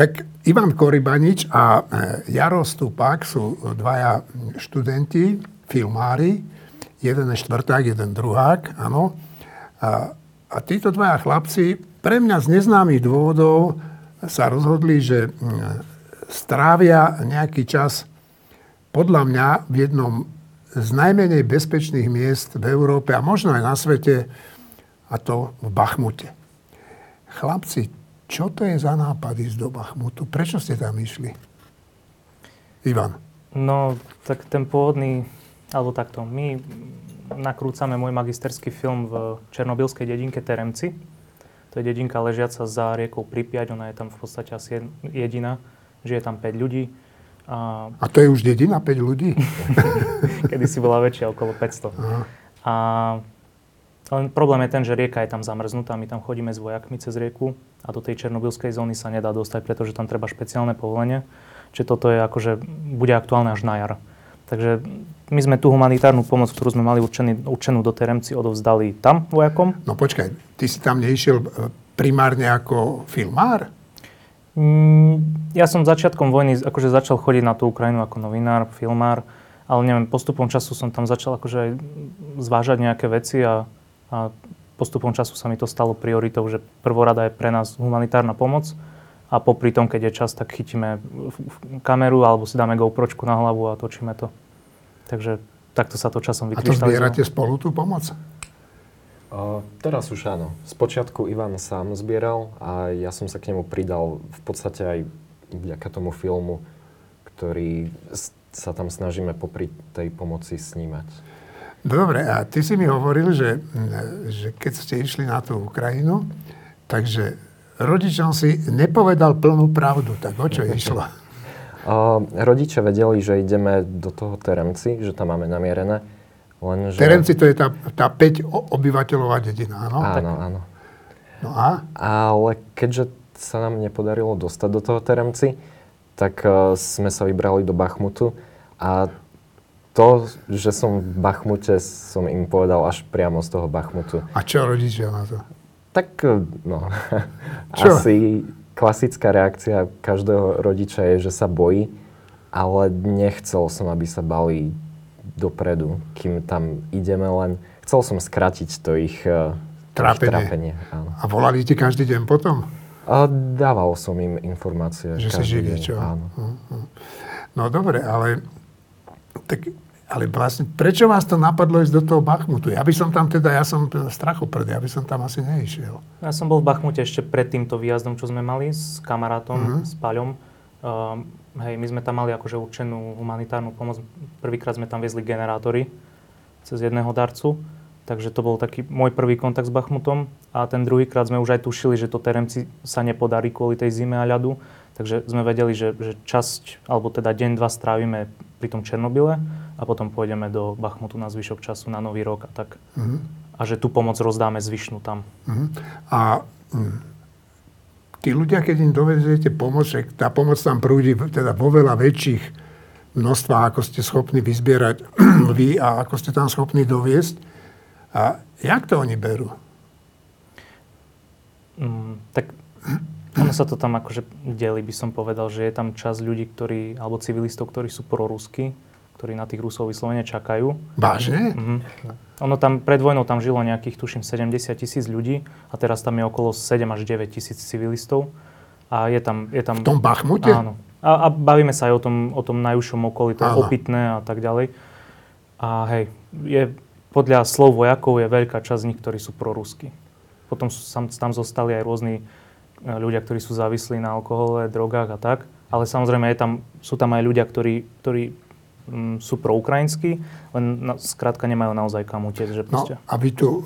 Tak Ivan Koribanič a Jaroslav Pax sú dvaja študenti, filmári, jeden je štvrták, jeden druhák, áno. A títo dvaja chlapci pre mňa z neznámych dôvodov sa rozhodli, že strávia nejaký čas podľa mňa v jednom z najmenej bezpečných miest v Európe a možno aj na svete, a to v Bachmute. Chlapci, čo to je za nápad ísť do Bachmutu? Prečo ste tam išli? Ivan. No, tak ten pôvodný, alebo takto, my nakrúcame môj magisterský film v černobylskej dedinke Teremci. To je dedinka ležiaca za riekou Pripiať, ona je tam v podstate asi jediná, žije tam 5 ľudí. A to je už dedina, 5 ľudí? Kedysi bola väčšia, okolo 500. Aha. A len problém je ten, že rieka je tam zamrznutá, my tam chodíme s vojakmi cez rieku a do tej černobylskej zóny sa nedá dostať, pretože tam treba špeciálne povolenie. Čiže toto je akože, bude aktuálne až na jar. Takže my sme tú humanitárnu pomoc, ktorú sme mali určenú do Teremci, odovzdali tam vojakom. No počkaj, ty si tam neišiel primárne ako filmár? Ja som začiatkom vojny akože začal chodiť na tú Ukrajinu ako novinár, filmár, ale neviem, postupom času som tam začal akože zvážať nejaké veci a postupom času sa mi to stalo prioritou, že prvorada je pre nás humanitárna pomoc a popri tom, keď je čas, tak chytíme kameru alebo si dáme GoPročku na hlavu a točíme to. Takže takto sa to časom vytrištalizovalo. A to zbierate spolu tú pomoc? Teraz už áno. Spočiatku Ivan sám zbieral a ja som sa k nemu pridal v podstate aj vďaka tomu filmu, ktorý sa tam snažíme popri tej pomoci snímať. Dobre, a ty si mi hovoril, že keď ste išli na tú Ukrajinu, takže rodičom si nepovedal plnú pravdu, tak o čo išlo? Rodiče vedeli, že ideme do toho Teremci, že tam máme namierené. Lenže... Teremci, to je tá 5 obyvateľová dedina, áno? Áno, áno. No a? Ale keďže sa nám nepodarilo dostať do toho Teremci, tak sme sa vybrali do Bachmutu a to, že som v Bachmute, som im povedal až priamo z toho Bachmutu. A čo rodičia na to? Tak, no, asi klasická reakcia každého rodiča je, že sa bojí, ale nechcel som, aby sa bali dopredu, kým tam ideme, len chcel som skrátiť to ich trápenie. Áno. A volali ti každý deň potom? A dával som im informácie. Že si živý, čo? Áno. No dobre, ale vlastne, prečo vás to napadlo ísť do toho Bachmutu? Ja som strachoprd, ja by som tam asi neišiel. Ja som bol v Bachmute ešte pred týmto výjazdom, čo sme mali s kamarátom, s Paľom. Hej, my sme tam mali akože určenú humanitárnu pomoc. Prvýkrát sme tam viezli generátory cez jedného darcu. Takže to bol taký môj prvý kontakt s Bachmutom. A ten druhýkrát sme už aj tušili, že to Teremci sa nepodarí kvôli tej zime a ľadu. Takže sme vedeli, že časť, alebo teda deň, dva strávime pri tom Černobyle a potom pôjdeme do Bachmutu na zvyšok času, na Nový rok a tak. A že tú pomoc rozdáme zvyšnú tam. A tí ľudia, keď im doveziete pomoc, tá pomoc tam prúdi teda vo veľa väčších množstvách, ako ste schopní vyzbierať vy a ako ste tam schopní doviesť. A jak to oni berú? Tak ono sa to tam akože delí, by som povedal, že je tam časť ľudí, ktorí, alebo civilistov, ktorí sú proruskí, ktorí na tých Rusov vyslovene čakajú. Vážne? Ono tam, pred vojnou tam žilo nejakých, tuším, 70,000 ľudí a teraz tam je okolo 7 až 9,000 civilistov. A je tam... V tom Bachmute? Áno. A bavíme sa aj o tom najúžšom okolí, to Opitné a tak ďalej. A hej, podľa slov vojakov je veľká časť z nich, ktorí sú proruskí. Potom tam zostali aj rôzni ľudia, ktorí sú závislí na alkohole, drogách a tak. Ale samozrejme sú tam aj ľudia, ktorí sú proukrajinskí, len skrátka nemajú naozaj kam utiec. Že proste... No a vy tú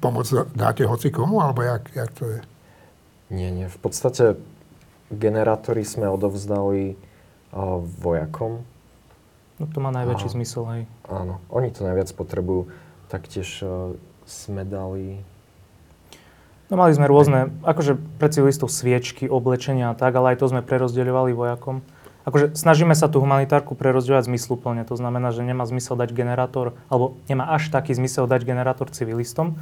pomoc dáte hocikomu, alebo jak to je? Nie. V podstate generátory sme odovzdali vojakom. No to má najväčší zmysel, hej. Áno, oni to najviac potrebujú. Taktiež sme dali... No mali sme rôzne, akože pre civilistov sviečky, oblečenia a tak, ale aj to sme prerozdeľovali vojakom. Akože snažíme sa tú humanitárku prerozdeľovať zmysluplne. To znamená, že nemá až taký zmysel dať generátor civilistom,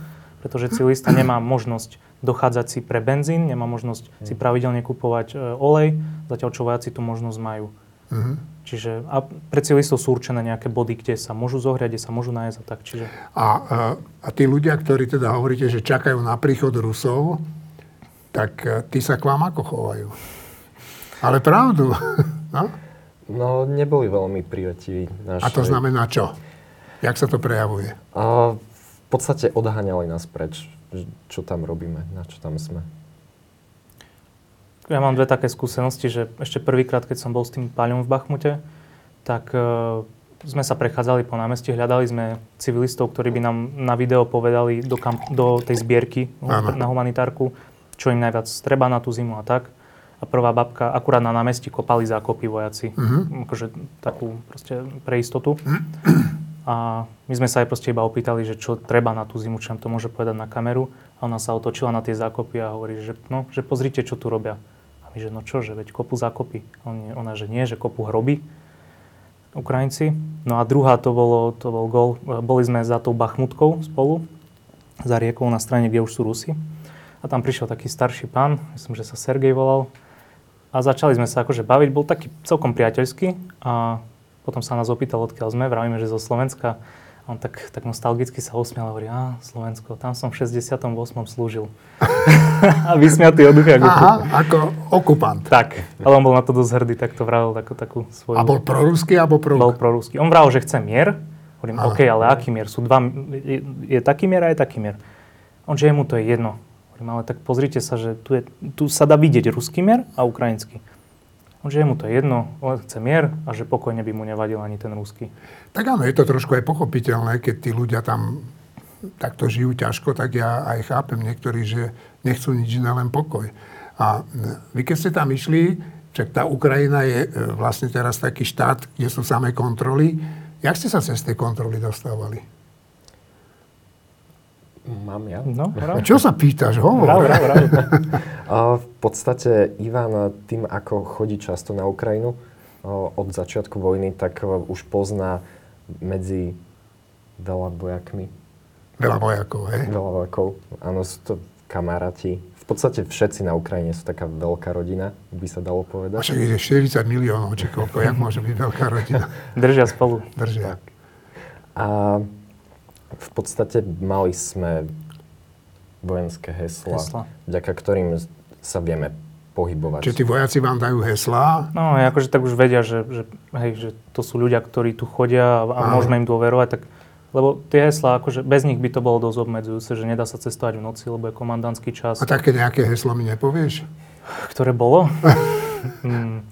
pretože civilista nemá možnosť dochádzať si pre benzín, nemá možnosť si pravidelne kupovať olej, zatiaľ čo vojaci tú možnosť majú. Uh-huh. Čiže a pre civilistov sú určené nejaké body, kde sa môžu zohriať, kde sa môžu nájsť a tak. Čiže... A tí ľudia, ktorí teda hovoríte, že čakajú na príchod Rusov, tak tí sa k vám ako chovajú? Ale pravdu. No, neboli veľmi prijativí. A to znamená čo? Jak sa to prejavuje? V podstate odháňali nás preč. Čo tam robíme, na čo tam sme. Ja mám dve také skúsenosti, že ešte prvýkrát, keď som bol s tým paľom v Bachmute, tak sme sa prechádzali po námestí, hľadali sme civilistov, ktorí by nám na video povedali do tej zbierky na humanitárku, čo im najviac treba na tú zimu a tak. A prvá babka, akurát na námestí kopali zákopy vojaci. Uh-huh. Akože takú proste pre istotu. A my sme sa aj proste iba opýtali, že čo treba na tú zimu, čo nám to môže povedať na kameru. A ona sa otočila na tie zákopy a hovorí, že no, že pozrite, čo tu robia. A my, že no čo, že veď kopu zákopy. A ona, že nie, že kopu hroby Ukrajinci. No a druhá, to bol gól. Boli sme za tou Bachmutkou spolu, za riekou na strane, kde už sú Rusi. A tam prišiel taký starší pán, myslím, že sa Sergej volal. A začali sme sa akože baviť, bol taký celkom priateľský. A potom sa nás opýtal, odkiaľ sme, vravíme, že zo Slovenska. A on tak nostalgicky sa usmial a hovorí, Slovensko, tam som v 68. slúžil. A vysmiatý od ducha. Ako okupant. Tak, ale on bol na to dosť hrdý, tak to vravil takú svoju... A bol proruský, alebo proruk? Bol proruský. On vravil, že chce mier. Hovorím, OK, ale aký mier? Sú dva, je taký mier a je taký mier. On, že jemu to je jedno. Hovorím, ale tak pozrite sa, že tu sa dá vidieť ruský mier a ukrajinský. Že mu to je jedno, on chce mier a že pokojne by mu nevadil ani ten ruský. Tak áno, je to trošku aj pochopiteľné, keď tí ľudia tam takto žijú ťažko, tak ja aj chápem niektorí, že nechcú nič iné, len pokoj. A vy keď ste tam išli, však tá Ukrajina je vlastne teraz taký štát, kde sú samé kontroly. Jak ste sa cez tie kontroly dostávali? Mám ja? No, čo sa pýtaš? Hovor. V podstate, Ivan, tým ako chodí často na Ukrajinu od začiatku vojny, tak už pozná medzi veľa vojakmi. Veľa vojakov, hej? Veľa vojakov, áno, sú to kamaráti. V podstate všetci na Ukrajine sú taká veľká rodina, by sa dalo povedať. A však je 40 miliónov, či koľko, jak môže byť veľká rodina? Držia spolu. Držia. Tak. A... V podstate mali sme vojenské hesla. Vďaka ktorým sa vieme pohybovať. Čiže tí vojaci vám dajú heslá? No, akože tak už vedia, že to sú ľudia, ktorí tu chodia a môžeme im dôverovať. Tak, lebo tie heslá, akože bez nich by to bolo dosť obmedzujúce, že nedá sa cestovať v noci, lebo je komandantský čas. A také nejaké heslo mi nepovieš? Ktoré bolo?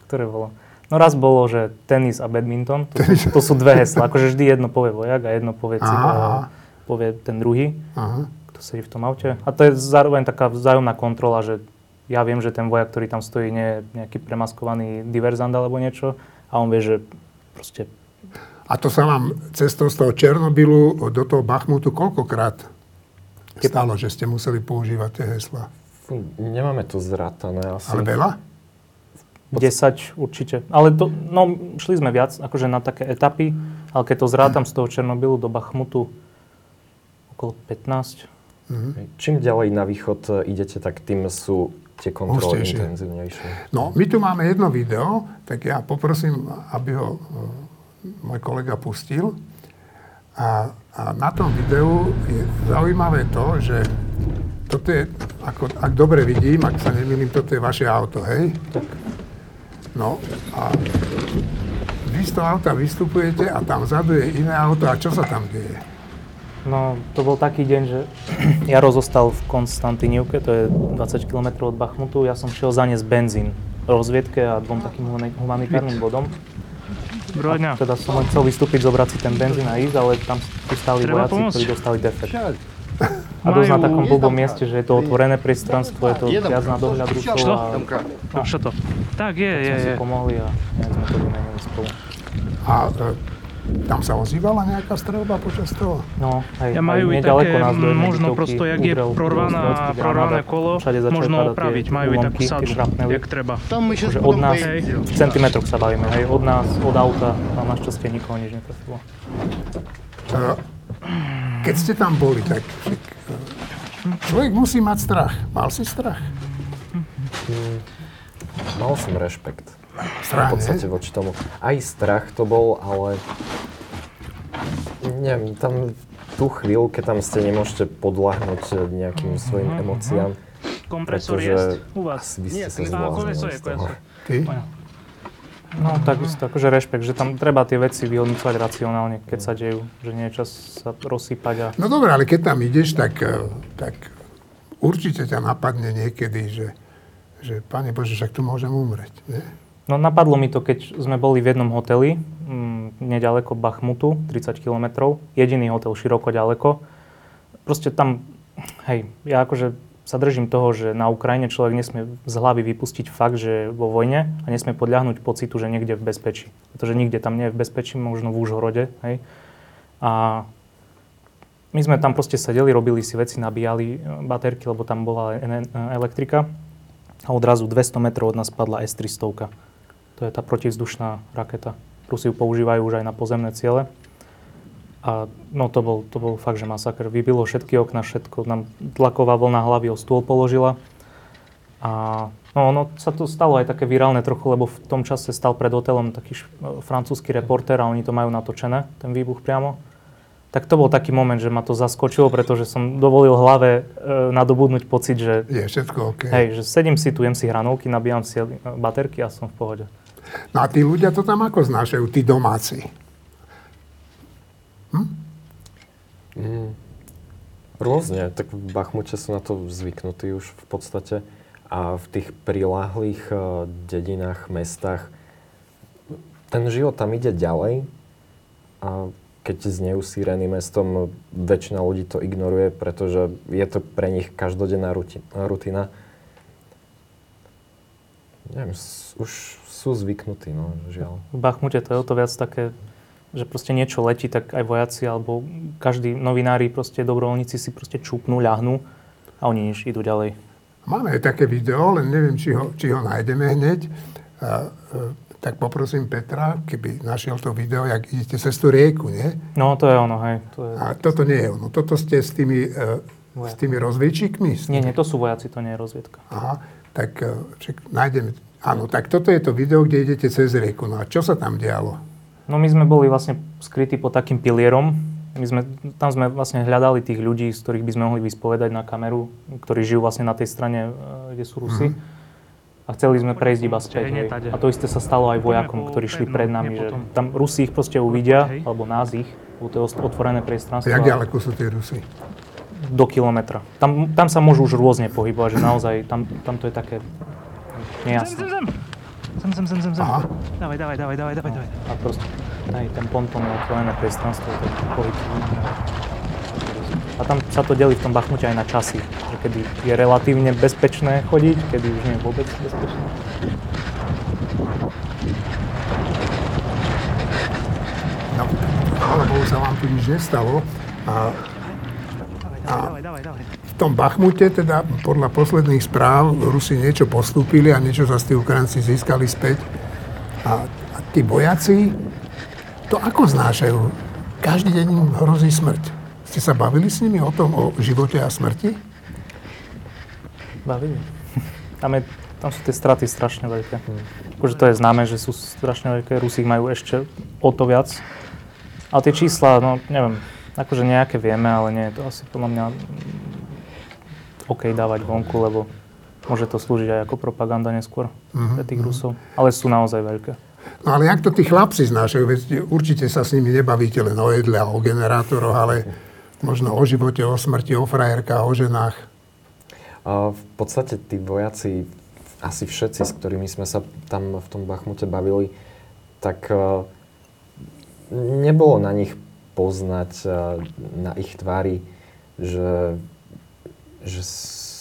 Ktoré bolo? No raz bolo, že tenis a badminton, to sú dve heslá, akože vždy jedno povie vojak a jedno povie povie ten druhý, kto sedí v tom aute. A to je zároveň taká vzájomná kontrola, že ja viem, že ten vojak, ktorý tam stojí, nie je nejaký premaskovaný diverzant alebo niečo a on vie, že proste... A to sa vám cestou z toho Černobylu do toho Bachmutu koľkokrát stalo, že ste museli používať tie heslá? Nemáme to zratané asi. Ale veľa? 10 určite. Ale to, no, šli sme viac akože na také etapy, ale keď to zrátam z toho Černobylu do Bachmutu okolo 15. Mm-hmm. Čím ďalej na východ idete, tak tým sú tie kontroly intenzívnejšie. No, my tu máme jedno video, tak ja poprosím, aby ho môj kolega pustil. A na tom videu je zaujímavé to, že toto je, ak dobre vidím, ak sa nemýlim, toto je vaše auto, hej? Tak. No a vy z toho auta vystupujete a tam vzadu je iné auto. A čo sa tam deje? No, to bol taký deň, že Jaro zostal v Kostiantynivke, to je 20 km od Bachmutu. Ja som šiel zaniesť benzín rozviedke a dvom takým humanitárnym bodom. A teda som len chcel vystúpiť, zobrať si ten benzín a ísť, ale tam stáli vojaci, ktorí dostali defekt. A dosť na takom blbom mieste, že je to otvorené priestranstvo, je to viac na dohľad Rusov a... Čo to? Tak je. Sme si pomohli a nejak sme to vymenili spolu. A tam sa ozývala nejaká streľba počas toho? No, hej, majú aj nedaleko nás do jednej možno prosto, jak je prorvané kolo, možno opraviť, majú i takú sadu, jak treba. Akože od nás, v centimetroch sa bavíme, hej, od nás, od auta, tam našťastie nikoho nič neprestilo. Keď ste tam boli, tak Človek musí mať strach. Mal si strach? Mal som rešpekt. Strach, v podstate voči tomu. Aj strach to bol, ale... Neviem, tam tú chvíľu, keď tam ste nemôžete podľahnúť nejakým svojim emóciám. Kompresor je u vás. Asi by ste sa zvláznili z toho. Ty? No takisto, akože rešpekt, že tam treba tie veci vyhodnúcovať racionálne, keď sa dejú, že nie je čas sa rozsýpať a... No dobré, ale keď tam ideš, tak určite ťa napadne niekedy, že Pane Bože, však tu môžem umrieť, nie? No napadlo mi to, keď sme boli v jednom hoteli, nedaleko Bachmutu, 30 km, jediný hotel široko ďaleko. Proste tam, hej, ja akože sa držím toho, že na Ukrajine človek nesmie z hlavy vypustiť fakt, že vo vojne a nesmie podľahnuť pocitu, že niekde v bezpečí. Pretože nikde tam nie je v bezpečí, možno v Užhorode, hej. A my sme tam proste sedeli, robili si veci, nabíjali baterky, lebo tam bola elektrika. A odrazu 200 metrov od nás padla S-300. To je tá protivzdušná raketa. Rusi ju používajú už aj na pozemné ciele. A no to bol fakt, že masaker. Vybilo všetky okna, všetko. Nám tlaková vlna hlavy o stôl položila. A no, sa to stalo aj také virálne trochu, lebo v tom čase stal pred hotelom taký francúzsky reportér a oni to majú natočené, ten výbuch priamo. Tak to bol taký moment, že ma to zaskočilo, pretože som dovolil hlave nadobudnúť pocit, že... Je všetko OK. Hej, že sedím si, tu jem si hranolky, nabíjam si baterky a som v pohode. No a tí ľudia to tam ako znášajú, tí domáci? Rôzne, tak v Bachmute sú na to zvyknutí už v podstate a v tých priláhlých dedinách, mestách ten život tam ide ďalej a keď zneusíreným mestom väčšina ľudí to ignoruje, pretože je to pre nich každodenná rutina. Neviem, už sú zvyknutí, no, žiaľ. V Bachmute to je o to viac také, že proste niečo letí, tak aj vojaci alebo každý novinári, proste dobrovoľníci si proste čupnú, ľahnú a oni nič idú ďalej. Máme aj také video, len neviem, či ho nájdeme hneď. Tak poprosím Petra, keby našiel to video, jak idete cez tú rieku, nie? No, to je ono, hej. A toto nie je ono. Toto ste s tými, rozviedčíkmi? Nie, to sú vojaci, to nie je rozviedka. Aha, tak nájdeme. Áno, tak toto je to video, kde idete cez rieku. No a čo sa tam dialo? No my sme boli vlastne skrytí pod takým pilierom. Tam sme vlastne hľadali tých ľudí, z ktorých by sme mohli vyspovedať na kameru, ktorí žijú vlastne na tej strane, kde sú Rusi. A chceli sme prejsť iba späť. A to isté sa stalo aj vojakom, ktorí šli pred nami, že tam Rusi ich proste uvidia, alebo nás ich, lebo to je otvorené priestranstvo. Jak ďaleko sú tie Rusi? Do kilometra. Tam sa môžu už rôzne pohybovať, že naozaj tam to je také nejasné. Sem. Dávaj. A proste, aj ten pontón je otvorené priestranstvo, to je pohyb. A tam sa to delí v tom Bachmute aj na časy, že kedy je relatívne bezpečné chodiť, kedy už nie je vôbec bezpečné. No, ale bohu sa vám tu nič nestalo. Dávaj. V tom Bachmute teda podľa posledných správ Rusi niečo postúpili a niečo zase tí Ukrajinci získali späť. A tí vojaci to ako znášajú? Každý deň im hrozí smrť. Ste sa bavili s nimi o tom, o živote a smrti? Bavili. Tam sú tie straty strašne veľké. Akože to je známe, že sú strašne veľké. Rusi ich majú ešte o to viac. A tie čísla, no neviem, akože nejaké vieme, ale nie je to asi podľa mňa OK dávať vonku, lebo môže to slúžiť aj ako propaganda neskôr pre tých Rusov. Ale sú naozaj veľké. No ale jak to tí chlapci znášajú? Určite sa s nimi nebavíte len o jedle a o generátoroch, ale... Možno o živote, o smrti, o frajerkách, o ženách. V podstate tí vojaci, asi všetci, s ktorými sme sa tam v tom Bachmute bavili, tak nebolo na nich poznať, na ich tvári, že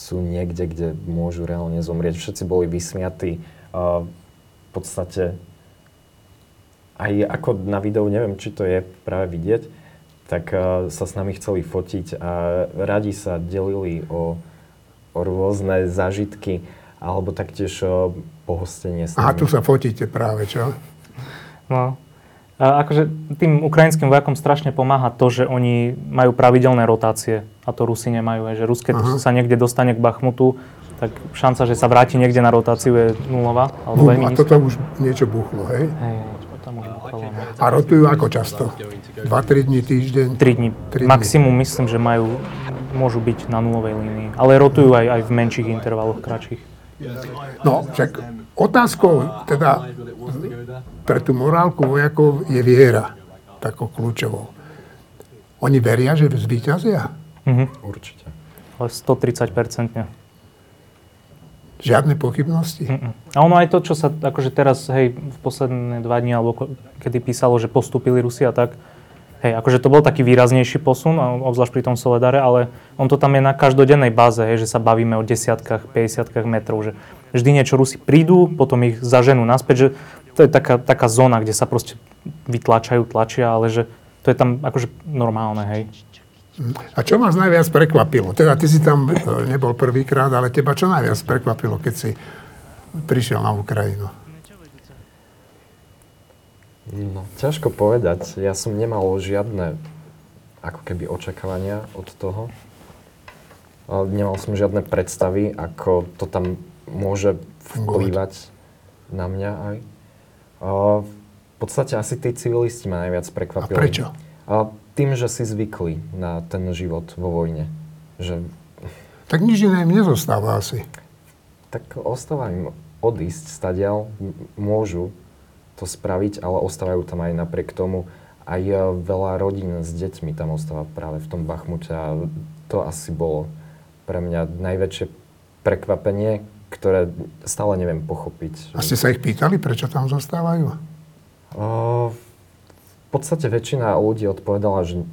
sú niekde, kde môžu reálne zomrieť. Všetci boli vysmiatí. V podstate, aj ako na videu, neviem, či to je práve vidieť, tak sa s nami chceli fotiť a radi sa delili o rôzne zážitky alebo taktiež o pohostenie s nami. A tu sa fotíte práve, čo? No, Akože tým ukrajinským vojakom strašne pomáha to, že oni majú pravidelné rotácie a to Rusi nemajú. Že ruské sa niekde dostane k Bachmutu, tak šanca, že sa vráti niekde na rotáciu je nulová. Alebo a to tam už niečo buchlo, hej? Hej, to tam už buchlo. A rotujú ako často? 2-3 dní, týždeň? 3 dní. Maximum myslím, že majú, môžu byť na nulovej línii. Ale rotujú aj v menších intervaloch, kratších. No, však otázkou teda pre tú morálku vojakov je viera takou kľúčovou. Oni veria, že zvíťazia? Mm-hmm. Určite. Ale 130%. Žiadne pochybnosti? Mm-mm. A ono aj to, čo sa akože teraz, hej, v posledné 2 dni, alebo kedy písalo, že postúpili Rusia, tak hej, akože to bol taký výraznejší posun, obzvlášť pri tom Soledáre, ale on to tam je na každodennej báze, hej, že sa bavíme o desiatkách, 50-kách metrov, že vždy niečo Rusi prídu, potom ich zaženú naspäť, že to je taká zóna, kde sa proste vytlačajú, tlačia, ale že to je tam akože normálne, hej. A čo vás najviac prekvapilo? Teda ty si tam nebol prvýkrát, ale teba čo najviac prekvapilo, keď si prišiel na Ukrajinu? No, ťažko povedať. Ja som nemal žiadne, ako keby, očakávania od toho. Nemal som žiadne predstavy, ako to tam môže vplývať na mňa aj. V podstate asi tí civilisti ma najviac prekvapili. A prečo? Tým, že si zvykli na ten život vo vojne. Že... Tak nič iné im nezostáva asi. Tak ostáva im odísť stadiaľ, môžu to spraviť, ale ostávajú tam aj napriek tomu. Aj veľa rodín s deťmi tam ostáva práve v tom Bachmute a to asi bolo pre mňa najväčšie prekvapenie, ktoré stále neviem pochopiť. A ste sa ich pýtali, prečo tam zostávajú? V podstate väčšina ľudí odpovedala, že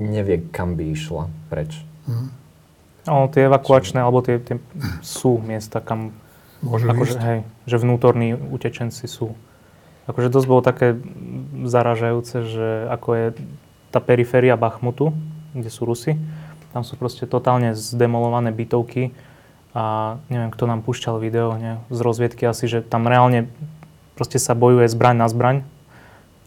nevie, kam by išla preč. Tie evakuačné, alebo tie sú miesta, kam... Môžu ísť? Hej, že vnútorní utečenci sú. Akože dosť bolo také zaražajúce, že ako je tá periféria Bachmutu, kde sú Rusi, tam sú proste totálne zdemolované bytovky a neviem, kto nám púšťal video, ne, z rozviedky asi, že tam reálne proste sa bojuje zbraň na zbraň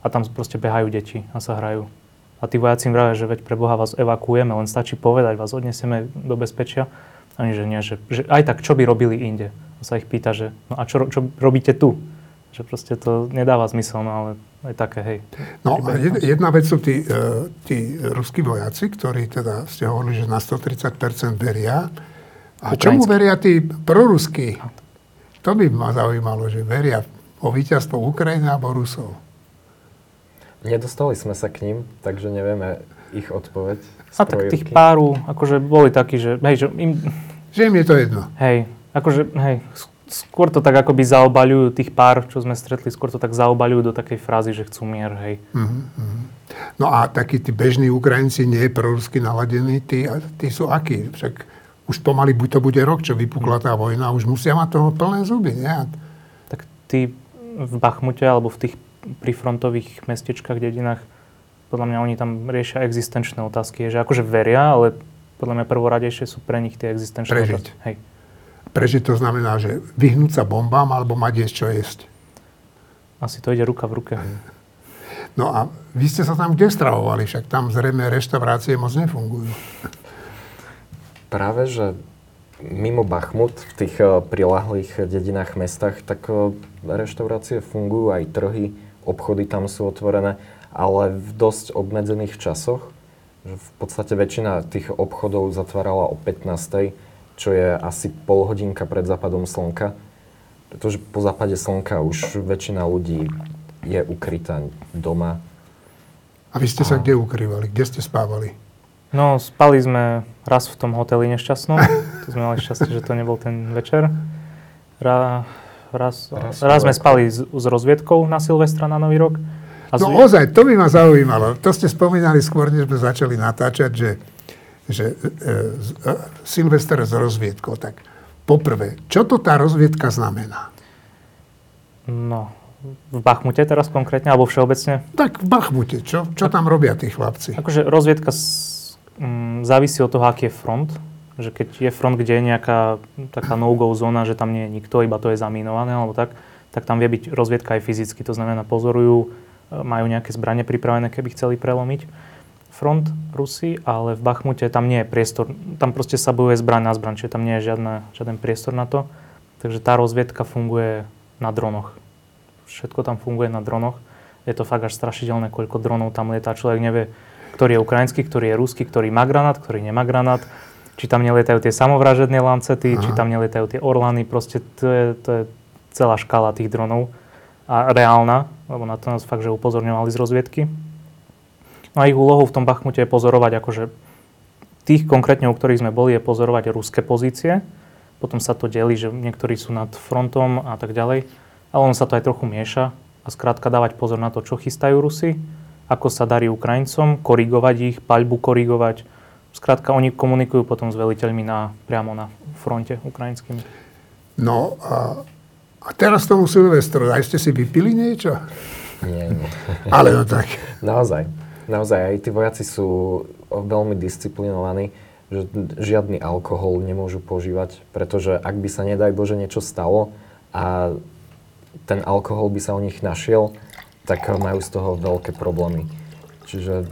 a tam proste behajú deti a sa hrajú. A tí vojaci im vravia, že veď pre Boha vás evakuujeme, len stačí povedať, vás odnesieme do bezpečia. A oni, že nie, že aj tak, čo by robili inde? A sa ich pýta, že no a čo robíte tu? Že proste to nedáva zmysel, no ale aj také, hej. No a jedna vec sú tí ruskí vojaci, ktorí teda ste hovorili, že na 130% veria. A čomu veria tí proruskí? To by ma zaujímalo, že veria o víťazstvo Ukrajiny alebo Rusov. Nedostali sme sa k ním, takže nevieme ich odpoveď. A tak tých páru, akože boli takí, že hej, že im je to jedno. Hej, akože, hej, skôr to tak akoby zaobaľujú tých pár, čo sme stretli, skôr to tak zaobaľujú do takej frázy, že chcú mier, hej. No a takí tí bežní Ukrajinci, nie prorusky naladení, tí sú akí? Však už pomaly to bude rok, čo vypukla tá vojna, už musia mať toho plné zuby, nie? Tak tí v Bachmute alebo v tých prifrontových mestečkách, dedinách, podľa mňa oni tam riešia existenčné otázky, že akože veria, ale podľa mňa prvoradejšie sú pre nich tie existenčné otázky. Hej. Prežiť to znamená, že vyhnúť sa bombám alebo mať jesť, čo jesť. Asi to ide ruka v ruke. No a vy ste sa tam kde stravovali? Však tam zrejme reštaurácie moc nefungujú. Práve, že mimo Bachmut, v tých prilahlých dedinách, mestách, tak reštaurácie fungujú, aj trhy, obchody tam sú otvorené, ale v dosť obmedzených časoch. V podstate väčšina tých obchodov zatvárala o 15:00. Čo je asi pol hodinka pred západom slnka, pretože po západe slnka už väčšina ľudí je ukrytá doma. A vy ste sa kde ukrývali? Kde ste spávali? No, spali sme raz v tom hoteli nešťastnom. To sme mali šťastie, že to nebol ten večer. Raz sme spali s rozviedkou na Silvestra, na Nový rok. No ozaj, to by ma zaujímalo. To ste spomínali skôr, než sme začali natáčať, že Silvester s rozviedkou, tak poprvé, čo to tá rozviedka znamená? No, v Bachmute teraz konkrétne, alebo všeobecne? Tak v Bachmute, čo tam robia tí chlapci? Akože rozviedka závisí od toho, aký je front, že keď je front, kde je nejaká taká no-go zóna, že tam nie je nikto, iba to je zaminované, alebo tak tam vie byť rozviedka aj fyzicky, to znamená pozorujú majú nejaké zbranie pripravené, keby chceli prelomiť front Rusy, ale v Bachmute tam nie je priestor, tam proste sa bojuje zbraň na zbraň, čiže tam nie je žiaden priestor na to. Takže tá rozviedka funguje na dronoch. Všetko tam funguje na dronoch. Je to fakt až strašidelné, koľko dronov tam lietá. Človek nevie, ktorý je ukrajinský, ktorý je ruský, ktorý má granát, ktorý nemá granát. Či tam nelietajú tie samovražedné lancety, Či tam nelietajú tie orlany. Proste to je celá škála tých dronov. A reálna, lebo na to nás fakt, že upozorňovali z rozviedky. No a ich úlohou v tom Bachmute je pozorovať, akože tých konkrétne, u ktorých sme boli, je pozorovať ruské pozície. Potom sa to delí, že niektorí sú nad frontom a tak ďalej. Ale on sa to aj trochu mieša. A skrátka dávať pozor na to, čo chystajú Rusy, ako sa darí Ukrajincom, korigovať ich, paľbu korigovať. Skrátka, oni komunikujú potom s veliteľmi priamo na fronte ukrajinskými. No a teraz tomu Silvestru, aj ste si vypili niečo? Nie. Ale no tak. Naozaj, aj tí vojaci sú veľmi disciplinovaní, že žiadny alkohol nemôžu požívať, pretože ak by sa, nedaj Bože, niečo stalo a ten alkohol by sa u nich našiel, tak majú z toho veľké problémy. Čiže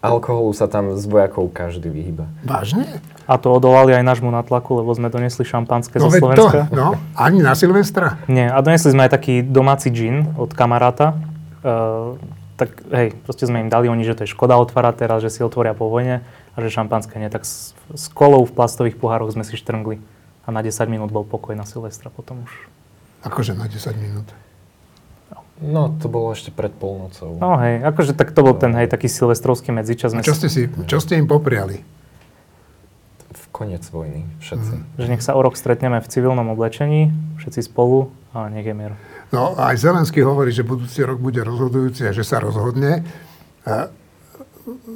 alkoholu sa tam s vojakou každý vyhýba. Vážne? A to odolali aj nášmu natlaku, lebo sme donesli šampanské zo Slovenska. Ani na Silvestra? Nie, a donesli sme aj taký domáci džin od kamaráta. Tak hej, proste sme im dali oni, že to je škoda otvárať teraz, že si otvoria po vojne a že šampanské nie. Tak s kolou v plastových pohároch sme si štrngli. A na 10 minút bol pokoj na Silvestra potom už. Akože na 10 minút? No, to bolo ešte pred polnocou. No hej, akože tak to bol ten, hej, taký silvestrovský medzičas. Čo ste im popriali? V koniec vojny, všetci. Že nech sa o rok stretneme v civilnom oblečení, všetci spolu, ale nech je mier. No, aj Zelenský hovorí, že budúci rok bude rozhodujúci a že sa rozhodne.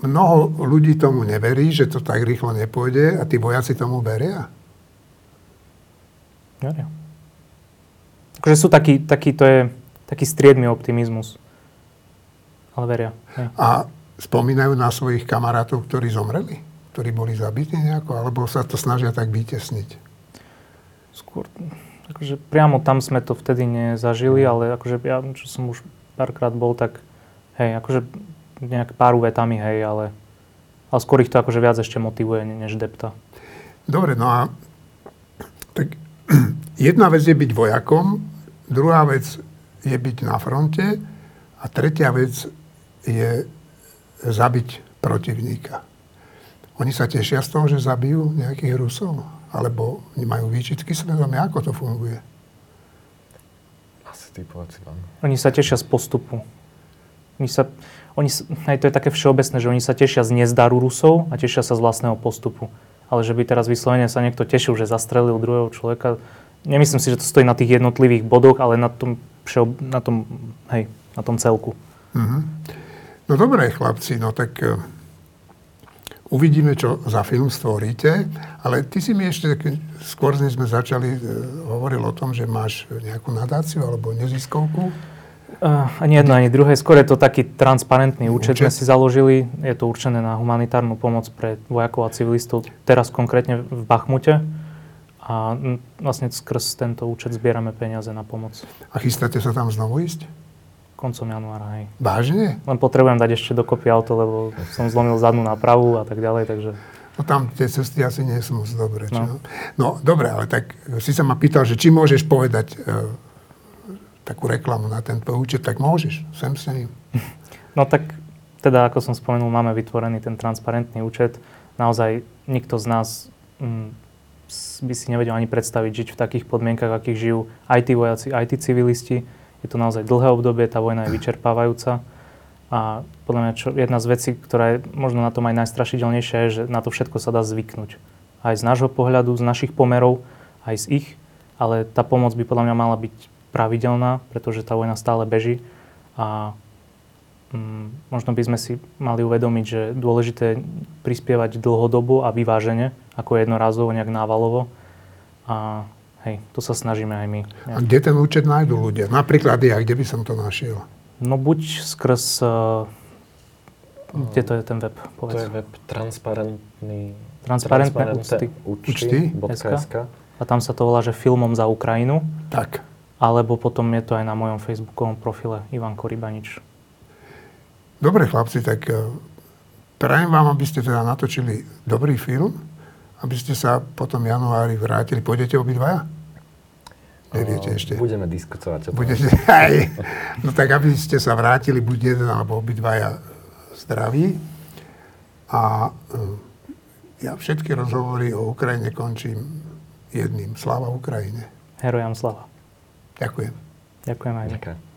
Mnoho ľudí tomu neverí, že to tak rýchlo nepôjde a tí vojaci tomu veria? Veria. Takže sú taký striedmy optimizmus. Ale veria. Hej. A spomínajú na svojich kamarátov, ktorí zomreli? Ktorí boli zabití nejako? Alebo sa to snažia tak vytesniť? Skôr, akože priamo tam sme to vtedy nezažili, ale akože ja, čo som už párkrát bol, tak hej, akože nejak pár vetami, hej, ale skôr ich to akože viac ešte motivuje, než depta. Dobre, no a tak jedna vec je byť vojakom, druhá vec je byť na fronte a tretia vec je zabiť protivníka. Oni sa tešia z toho, že zabijú nejakých Rusov? Alebo nemajú výčitky svedomia? Ako to funguje? Asi typovací vám. Oni sa tešia z postupu. To je také všeobecné, že oni sa tešia z nezdaru Rusov a tešia sa z vlastného postupu. Ale že by teraz vyslovene sa niekto tešil, že zastrelil druhého človeka. Nemyslím si, že to stojí na tých jednotlivých bodoch, ale na tom celku. Mm-hmm. No dobré, chlapci, no tak uvidíme, čo za film stvoríte. Ale ty si mi ešte, skôr než sme začali, hovoril o tom, že máš nejakú nadáciu alebo neziskovku. Ani jedno, ani druhé. Skôr je to taký transparentný účet sme si založili. Je to určené na humanitárnu pomoc pre vojakov a civilistov. Teraz konkrétne v Bachmute. A vlastne skrz tento účet zbierame peniaze na pomoc. A chystáte sa tam znovu ísť? Koncom januára, hej. Vážne? Len potrebujem dať ešte dokopy auto, lebo som zlomil zadnú nápravu a tak ďalej, takže... No tam tie cesty asi nie sú moc dobré, čo? No dobre, ale tak si sa ma pýtal, že či môžeš povedať... takú reklamu na ten účet, tak môžeš, sem s ním. No tak, teda ako som spomenul, máme vytvorený ten transparentný účet. Naozaj nikto z nás by si nevedel ani predstaviť žiť v takých podmienkach, akých žijú aj tí vojaci, aj tí civilisti. Je to naozaj dlhé obdobie, tá vojna je vyčerpávajúca. A podľa mňa jedna z vecí, ktorá je možno na tom aj najstrašidelnejšia, je, že na to všetko sa dá zvyknúť. Aj z nášho pohľadu, z našich pomerov, aj z ich. Ale tá pomoc by podľa mňa mala byť pravidelná, pretože tá vojna stále beží a možno by sme si mali uvedomiť, že dôležité prispievať dlhodobo a vyvážene, ako jednorazovo, nejak návalovo a hej, to sa snažíme aj my. A kde ten účet nájdú ľudia? Napríklad ja, kde by som to našiel? No buď skrz... kde to je ten web? Povedz. To je web transparentné účty.sk a tam sa to volá, že Filmom za Ukrajinu. Tak. Alebo potom je to aj na mojom facebookovom profile Ivan Koribanič. Dobre, chlapci, tak prajem vám, aby ste teda natočili dobrý film, aby ste sa potom v januári vrátili. Pôjdete obidvaja? Neviete ešte. Budeme diskutovať. Budete aj. No tak, aby ste sa vrátili buď jeden alebo obidvaja zdraví. A ja všetky rozhovory o Ukrajine končím jedným. Sláva Ukrajine. Herojam sláva. Ďakujem. Ďakujem aj. Ďakujem.